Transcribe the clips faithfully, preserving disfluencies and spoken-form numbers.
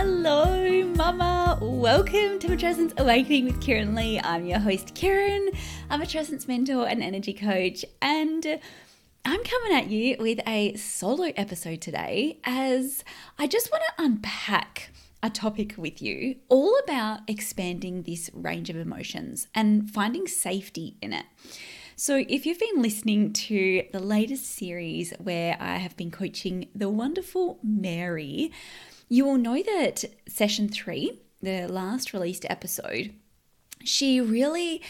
Hello Mama, welcome to Matrescence Awakening with Kirryn Lee. I'm your host Kirryn, I'm a Matrescence Mentor and Energy Coach, and I'm coming at you with a solo episode today as I just want to unpack a topic with you all about expanding this range of emotions and finding safety in it. So if you've been listening to the latest series where I have been coaching the wonderful Mary, you will know that session three, the last released episode, she really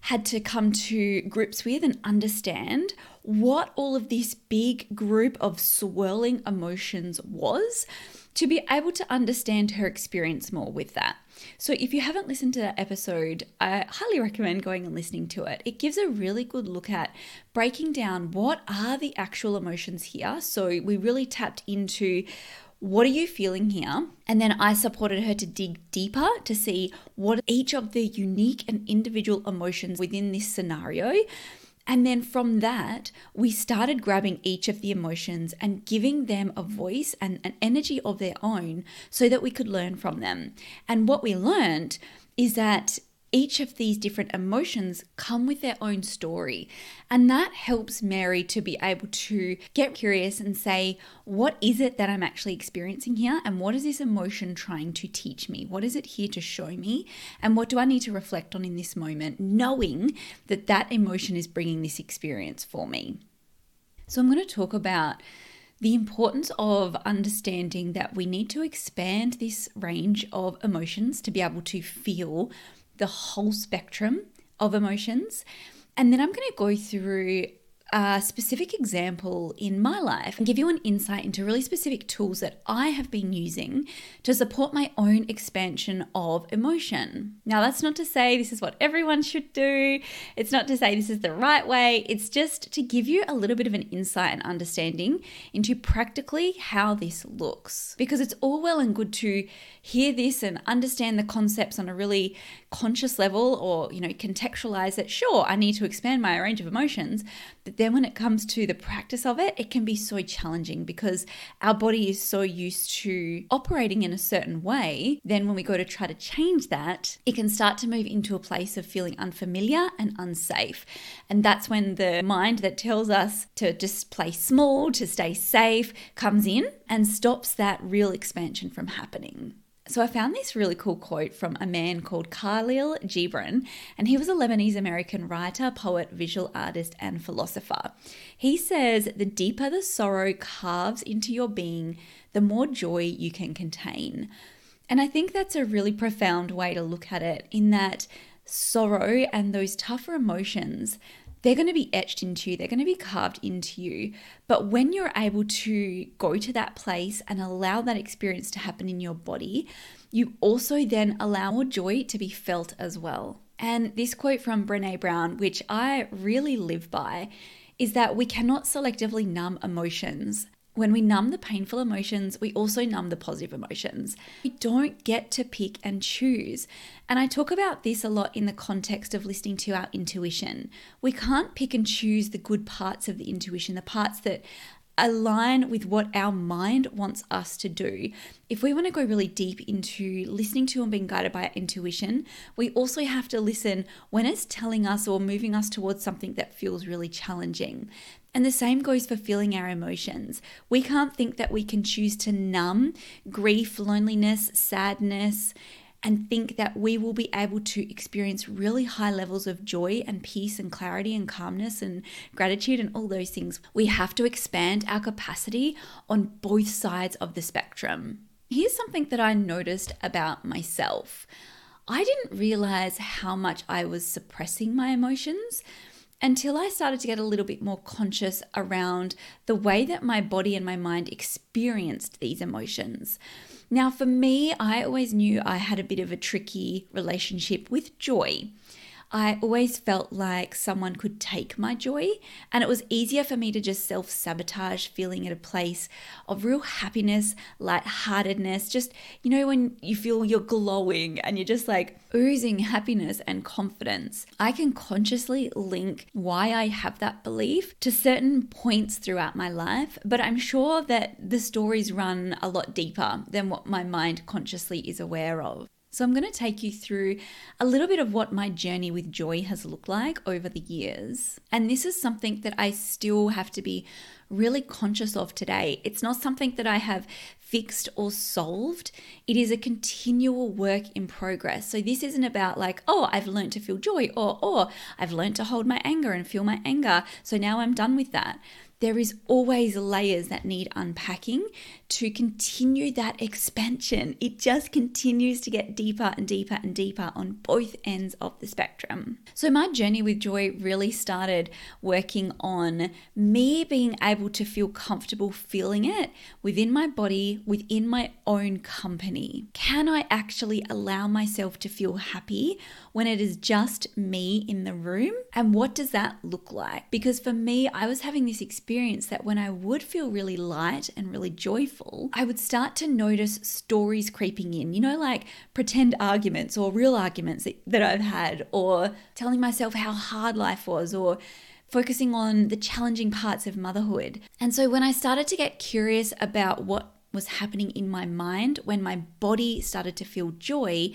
had to come to grips with and understand what all of this big group of swirling emotions was to be able to understand her experience more with that. So if you haven't listened to that episode, I highly recommend going and listening to it. It gives a really good look at breaking down what are the actual emotions here. So we really tapped into what are you feeling here? And then I supported her to dig deeper to see what each of the unique and individual emotions within this scenario. And then from that, we started grabbing each of the emotions and giving them a voice and an energy of their own so that we could learn from them. And what we learned is that each of these different emotions come with their own story. And that helps Mary to be able to get curious and say, what is it that I'm actually experiencing here? And what is this emotion trying to teach me? What is it here to show me? And what do I need to reflect on in this moment, knowing that that emotion is bringing this experience for me? So I'm going to talk about the importance of understanding that we need to expand this range of emotions to be able to feel the whole spectrum of emotions. And then I'm going to go through a specific example in my life and give you an insight into really specific tools that I have been using to support my own expansion of emotion. Now, that's not to say this is what everyone should do. It's not to say this is the right way. It's just to give you a little bit of an insight and understanding into practically how this looks, because it's all well and good to hear this and understand the concepts on a really conscious level or, you know, contextualize that, sure, I need to expand my range of emotions. But then when it comes to the practice of it, it can be so challenging because our body is so used to operating in a certain way. Then when we go to try to change that, it can start to move into a place of feeling unfamiliar and unsafe. And that's when the mind that tells us to just play small, to stay safe, comes in and stops that real expansion from happening. So I found this really cool quote from a man called Khalil Gibran, and he was a Lebanese-American writer, poet, visual artist, and philosopher. He says, "The deeper the sorrow carves into your being, the more joy you can contain." And I think that's a really profound way to look at it, in that sorrow and those tougher emotions, they're going to be etched into you, they're going to be carved into you. But when you're able to go to that place and allow that experience to happen in your body, you also then allow more joy to be felt as well. And this quote from Brené Brown, which I really live by, is that we cannot selectively numb emotions. When we numb the painful emotions, we also numb the positive emotions. We don't get to pick and choose. And I talk about this a lot in the context of listening to our intuition. We can't pick and choose the good parts of the intuition, the parts that align with what our mind wants us to do. If we want to go really deep into listening to and being guided by our intuition, we also have to listen when it's telling us or moving us towards something that feels really challenging. And the same goes for feeling our emotions. We can't think that we can choose to numb grief, loneliness, sadness, and think that we will be able to experience really high levels of joy and peace and clarity and calmness and gratitude and all those things. We have to expand our capacity on both sides of the spectrum. Here's something that I noticed about myself. I didn't realize how much I was suppressing my emotions until I started to get a little bit more conscious around the way that my body and my mind experienced these emotions. Now, for me, I always knew I had a bit of a tricky relationship with joy. I always felt like someone could take my joy, and it was easier for me to just self-sabotage, feeling at a place of real happiness, lightheartedness, just, you know, when you feel you're glowing and you're just like oozing happiness and confidence. I can consciously link why I have that belief to certain points throughout my life, but I'm sure that the stories run a lot deeper than what my mind consciously is aware of. So I'm going to take you through a little bit of what my journey with joy has looked like over the years. And this is something that I still have to be really conscious of today. It's not something that I have fixed or solved. It is a continual work in progress. So this isn't about like, oh, I've learned to feel joy, or, or I've learned to hold my anger and feel my anger, so now I'm done with that. There is always layers that need unpacking to continue that expansion. It just continues to get deeper and deeper and deeper on both ends of the spectrum. So my journey with joy really started working on me being able to feel comfortable feeling it within my body, within my own company. Can I actually allow myself to feel happy when it is just me in the room? And what does that look like? Because for me, I was having this experience Experience that when I would feel really light and really joyful, I would start to notice stories creeping in, you know, like pretend arguments or real arguments that, that I've had, or telling myself how hard life was, or focusing on the challenging parts of motherhood. And so when I started to get curious about what was happening in my mind when my body started to feel joy,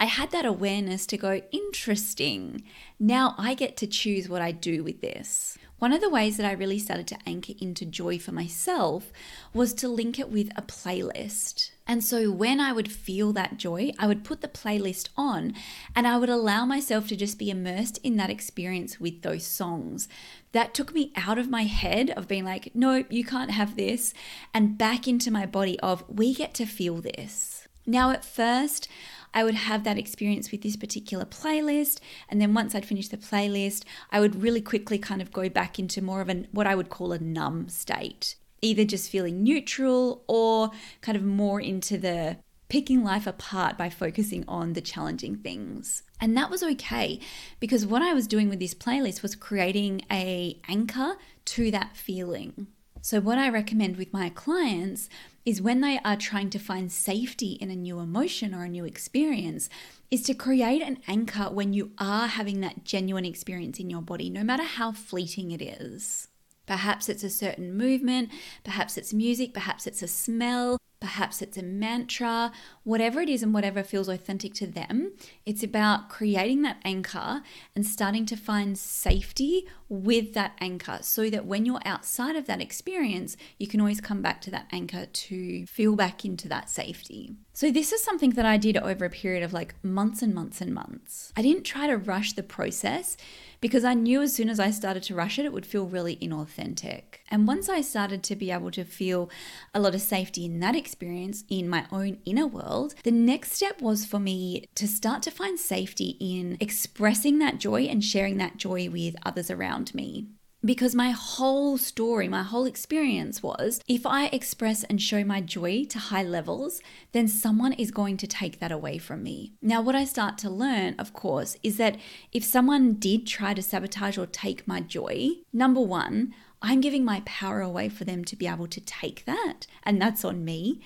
I had that awareness to go, interesting, now I get to choose what I do with this. One of the ways that I really started to anchor into joy for myself was to link it with a playlist. And so when I would feel that joy, I would put the playlist on and I would allow myself to just be immersed in that experience with those songs. That took me out of my head of being like, no, you can't have this, and back into my body of, we get to feel this. Now at first, I would have that experience with this particular playlist, and then once I'd finished the playlist, I would really quickly kind of go back into more of an, what I would call a numb state, either just feeling neutral or kind of more into the picking life apart by focusing on the challenging things. And that was okay, because what I was doing with this playlist was creating a anchor to that feeling. So what I recommend with my clients is when they are trying to find safety in a new emotion or a new experience, is to create an anchor when you are having that genuine experience in your body, no matter how fleeting it is. Perhaps it's a certain movement, perhaps it's music, perhaps it's a smell, perhaps it's a mantra, whatever it is and whatever feels authentic to them. It's about creating that anchor and starting to find safety with that anchor, so that when you're outside of that experience, you can always come back to that anchor to feel back into that safety. So this is something that I did over a period of like months and months and months. I didn't try to rush the process, because I knew as soon as I started to rush it, it would feel really inauthentic. And once I started to be able to feel a lot of safety in that experience in my own inner world, the next step was for me to start to find safety in expressing that joy and sharing that joy with others around me. Because my whole story, my whole experience was, if I express and show my joy to high levels, then someone is going to take that away from me. Now, what I start to learn, of course, is that if someone did try to sabotage or take my joy, number one, I'm giving my power away for them to be able to take that, and that's on me.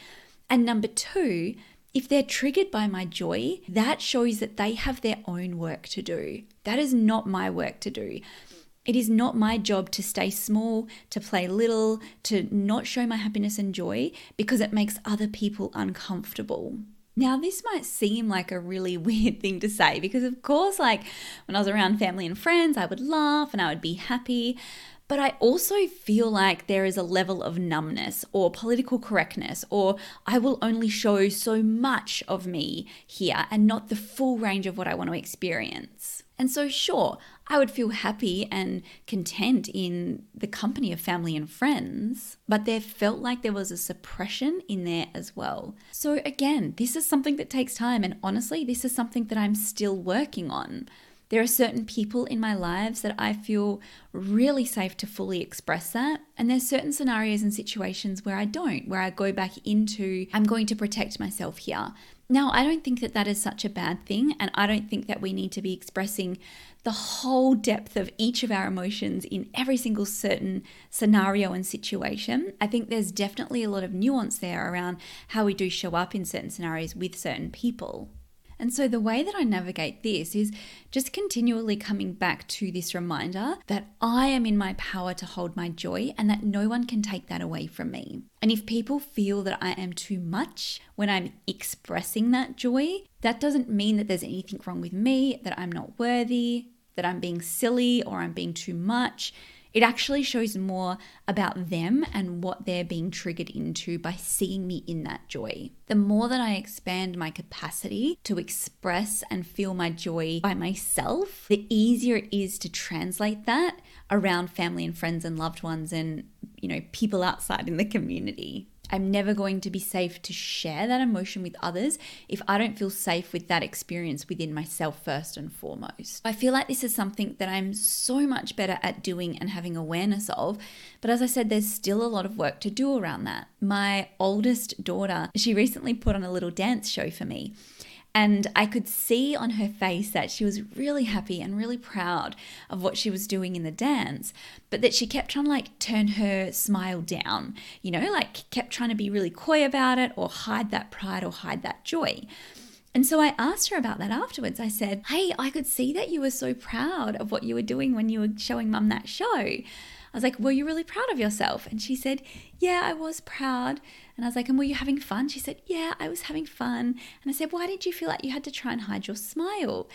And number two, if they're triggered by my joy, that shows that they have their own work to do. That is not my work to do. It is not my job to stay small, to play little, to not show my happiness and joy, because it makes other people uncomfortable. Now, this might seem like a really weird thing to say, because of course, like when I was around family and friends, I would laugh and I would be happy. But I also feel like there is a level of numbness or political correctness, or I will only show so much of me here and not the full range of what I want to experience. And so sure, I would feel happy and content in the company of family and friends, but there felt like there was a suppression in there as well. So again, this is something that takes time, and honestly, this is something that I'm still working on. There are certain people in my lives that I feel really safe to fully express that. And there's certain scenarios and situations where I don't, where I go back into, I'm going to protect myself here. Now, I don't think that that is such a bad thing, and I don't think that we need to be expressing the whole depth of each of our emotions in every single certain scenario and situation. I think there's definitely a lot of nuance there around how we do show up in certain scenarios with certain people. And so the way that I navigate this is just continually coming back to this reminder that I am in my power to hold my joy and that no one can take that away from me. And if people feel that I am too much when I'm expressing that joy, that doesn't mean that there's anything wrong with me, that I'm not worthy, that I'm being silly or I'm being too much. It actually shows more about them and what they're being triggered into by seeing me in that joy. The more that I expand my capacity to express and feel my joy by myself, the easier it is to translate that around family and friends and loved ones and, you know, people outside in the community. I'm never going to be safe to share that emotion with others if I don't feel safe with that experience within myself first and foremost. I feel like this is something that I'm so much better at doing and having awareness of. But as I said, there's still a lot of work to do around that. My oldest daughter, she recently put on a little dance show for me. And I could see on her face that she was really happy and really proud of what she was doing in the dance, but that she kept trying to like turn her smile down, you know, like kept trying to be really coy about it or hide that pride or hide that joy. And so I asked her about that afterwards. I said, "Hey, I could see that you were so proud of what you were doing when you were showing Mum that show. I was like, were you really proud of yourself?" And she said, "Yeah, I was proud." And I was like, "And were you having fun?" She said, "Yeah, I was having fun." And I said, "Why did you feel like you had to try and hide your smile?"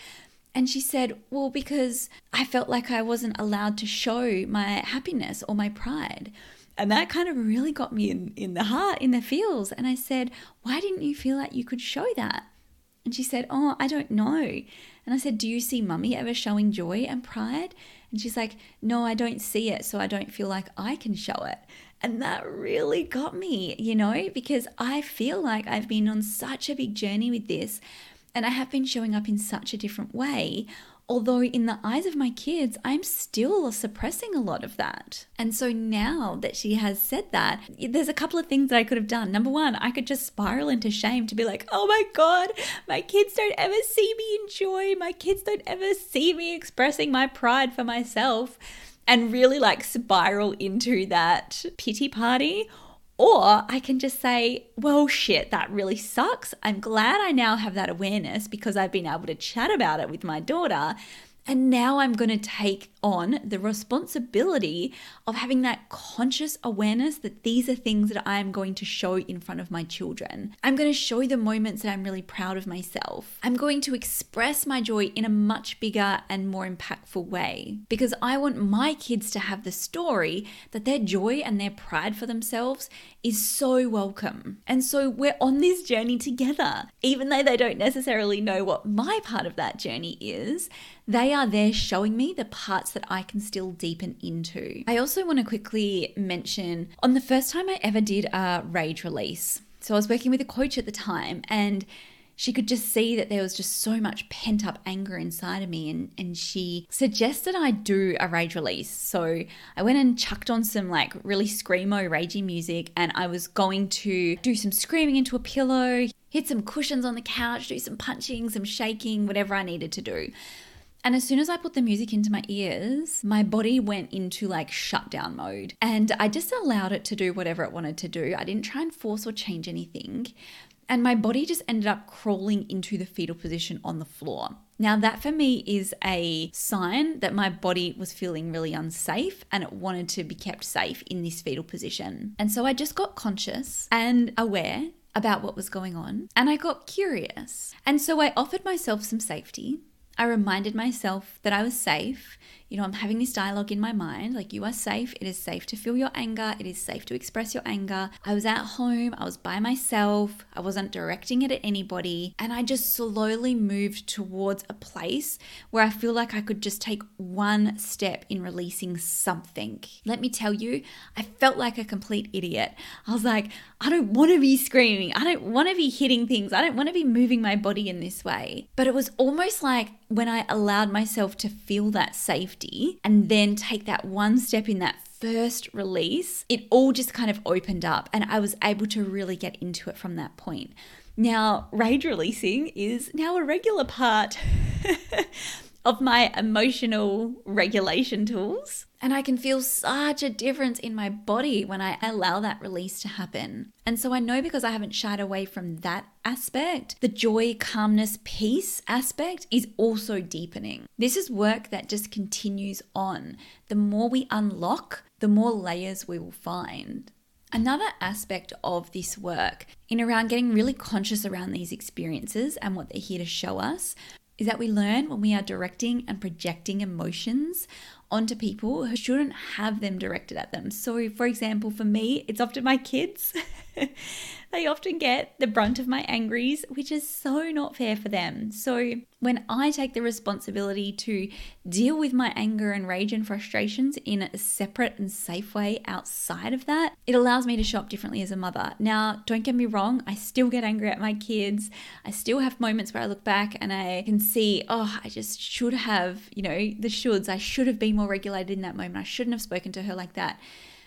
And she said, "Well, because I felt like I wasn't allowed to show my happiness or my pride." And that kind of really got me in, in the heart, in the feels. And I said, "Why didn't you feel like you could show that?" And she said, "Oh, I don't know." And I said, "Do you see Mummy ever showing joy and pride?" And she's like, "No, I don't see it, so I don't feel like I can show it." And that really got me, you know, because I feel like I've been on such a big journey with this and I have been showing up in such a different way. Although in the eyes of my kids, I'm still suppressing a lot of that. And so now that she has said that, there's a couple of things that I could have done. Number one, I could just spiral into shame to be like, "Oh my God, my kids don't ever see me enjoy. My kids don't ever see me expressing my pride for myself," and really like spiral into that pity party. Or I can just say, "Well, shit, that really sucks. I'm glad I now have that awareness because I've been able to chat about it with my daughter. And now I'm going to take on the responsibility of having that conscious awareness that these are things that I'm going to show in front of my children. I'm going to show the moments that I'm really proud of myself. I'm going to express my joy in a much bigger and more impactful way because I want my kids to have the story that their joy and their pride for themselves is so welcome." And so we're on this journey together. Even though they don't necessarily know what my part of that journey is, they are there showing me the parts that I can still deepen into. I also want to quickly mention on the first time I ever did a rage release. So I was working with a coach at the time and she could just see that there was just so much pent up anger inside of me. And, and she suggested I do a rage release. So I went and chucked on some like really screamo, ragey music. And I was going to do some screaming into a pillow, hit some cushions on the couch, do some punching, some shaking, whatever I needed to do. And as soon as I put the music into my ears, my body went into like shutdown mode and I just allowed it to do whatever it wanted to do. I didn't try and force or change anything. And my body just ended up crawling into the fetal position on the floor. Now that for me is a sign that my body was feeling really unsafe and it wanted to be kept safe in this fetal position. And so I just got conscious and aware about what was going on and I got curious. And so I offered myself some safety. I reminded myself that I was safe. You know, I'm having this dialogue in my mind, like, you are safe. It is safe to feel your anger. It is safe to express your anger. I was at home. I was by myself. I wasn't directing it at anybody. And I just slowly moved towards a place where I feel like I could just take one step in releasing something. Let me tell you, I felt like a complete idiot. I was like, I don't want to be screaming. I don't want to be hitting things. I don't want to be moving my body in this way. But it was almost like when I allowed myself to feel that safety and then take that one step in that first release, it all just kind of opened up and I was able to really get into it from that point. Now, rage releasing is now a regular part of my emotional regulation tools. And I can feel such a difference in my body when I allow that release to happen. And so I know, because I haven't shied away from that aspect, the joy, calmness, peace aspect is also deepening. This is work that just continues on. The more we unlock, the more layers we will find. Another aspect of this work in around getting really conscious around these experiences and what they're here to show us is that we learn when we are directing and projecting emotions onto people who shouldn't have them directed at them. So, for example, for me, it's often my kids. They often get the brunt of my angries, which is so not fair for them. So when I take the responsibility to deal with my anger and rage and frustrations in a separate and safe way outside of that, it allows me to show up differently as a mother. Now, don't get me wrong, I still get angry at my kids. I still have moments where I look back and I can see, oh, I just should have, you know, the shoulds. I should have been more regulated in that moment. I shouldn't have spoken to her like that.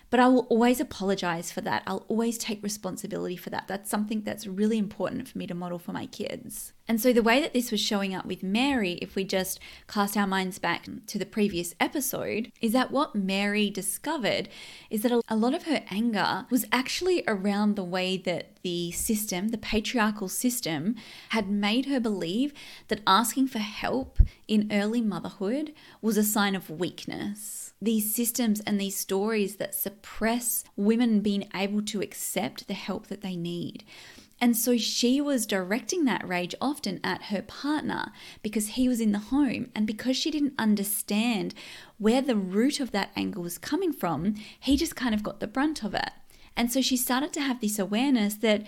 But I will always apologize for that. I'll always take responsibility for that. That's something that's really important for me to model for my kids. And so the way that this was showing up with Mary, if we just cast our minds back to the previous episode, is that what Mary discovered is that a lot of her anger was actually around the way that the system, the patriarchal system, had made her believe that asking for help in early motherhood was a sign of weakness. These systems and these stories that suppress women being able to accept the help that they need. And so she was directing that rage often at her partner because he was in the home, and because she didn't understand where the root of that anger was coming from, he just kind of got the brunt of it. And so she started to have this awareness that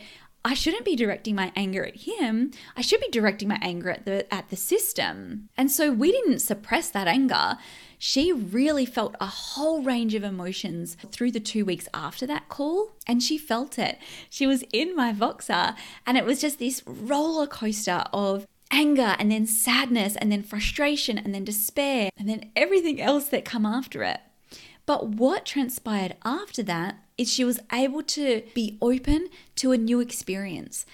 I shouldn't be directing my anger at him. I should be directing my anger at the at the system. And so we didn't suppress that anger. She really felt a whole range of emotions through the two weeks after that call, and she felt it. She was in my Voxer, and it was just this roller coaster of anger and then sadness and then frustration and then despair and then everything else that come after it. But what transpired after that is she was able to be open to a new experience,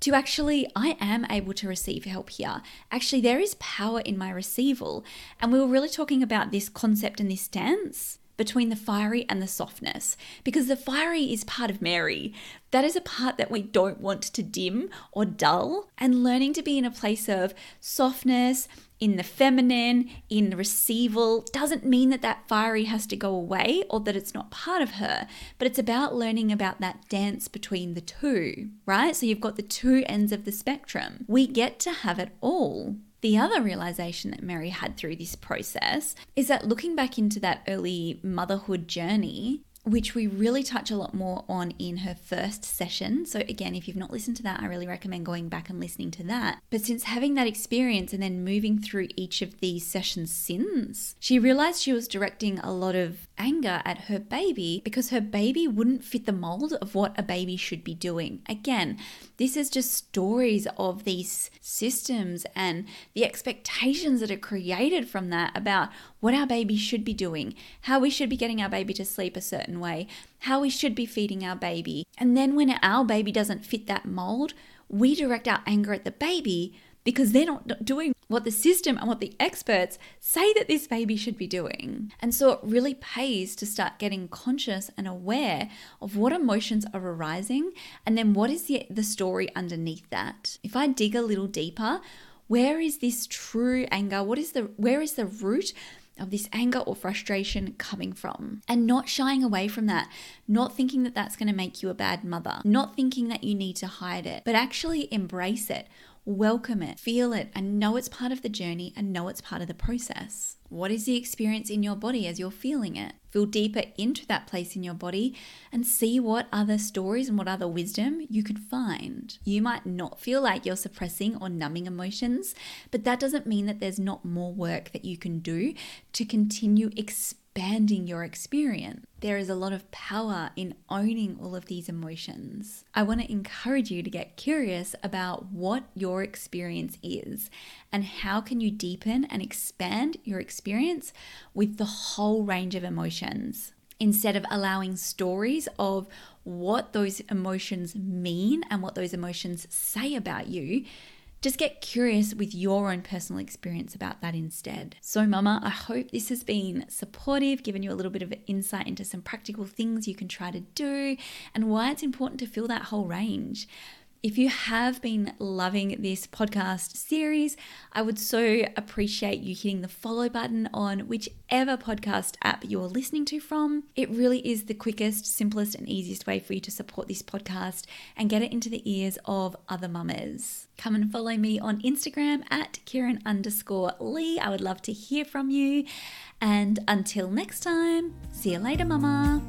to actually, I am able to receive help here. Actually, there is power in my receival. And we were really talking about this concept and this stance between the fiery and the softness, because the fiery is part of Mary. That is a part that we don't want to dim or dull, and learning to be in a place of softness, in the feminine, in the receival, doesn't mean that that fiery has to go away or that it's not part of her, but it's about learning about that dance between the two, right? So you've got the two ends of the spectrum. We get to have it all. The other realization that Mary had through this process is that looking back into that early motherhood journey, which we really touch a lot more on in her first session. So again, if you've not listened to that, I really recommend going back and listening to that. But since having that experience and then moving through each of these sessions since, she realized she was directing a lot of anger at her baby because her baby wouldn't fit the mold of what a baby should be doing. Again, this is just stories of these systems and the expectations that are created from that about what our baby should be doing, how we should be getting our baby to sleep a certain way, how we should be feeding our baby. And then when our baby doesn't fit that mold, we direct our anger at the baby because they're not doing what the system and what the experts say that this baby should be doing. And so it really pays to start getting conscious and aware of what emotions are arising and then what is the, the story underneath that. If I dig a little deeper, where is this true anger? What is the where is the root of this anger or frustration coming from? And not shying away from that, not thinking that that's going to make you a bad mother, not thinking that you need to hide it, but actually embrace it, welcome it, feel it, and know it's part of the journey and know it's part of the process. What is the experience in your body as you're feeling it? Feel deeper into that place in your body and see what other stories and what other wisdom you could find. You might not feel like you're suppressing or numbing emotions, but that doesn't mean that there's not more work that you can do to continue expanding your experience. There is a lot of power in owning all of these emotions. I want to encourage you to get curious about what your experience is and how can you deepen and expand your experience with the whole range of emotions. instead of allowing stories of what those emotions mean and what those emotions say about you. Just get curious with your own personal experience about that instead. So mama, I hope this has been supportive, given you a little bit of insight into some practical things you can try to do and why it's important to feel that whole range. If you have been loving this podcast series, I would so appreciate you hitting the follow button on whichever podcast app you're listening to from. It really is the quickest, simplest, and easiest way for you to support this podcast and get it into the ears of other mamas. Come and follow me on Instagram at Kirryn underscore Lee. I would love to hear from you. And until next time, see you later, mama.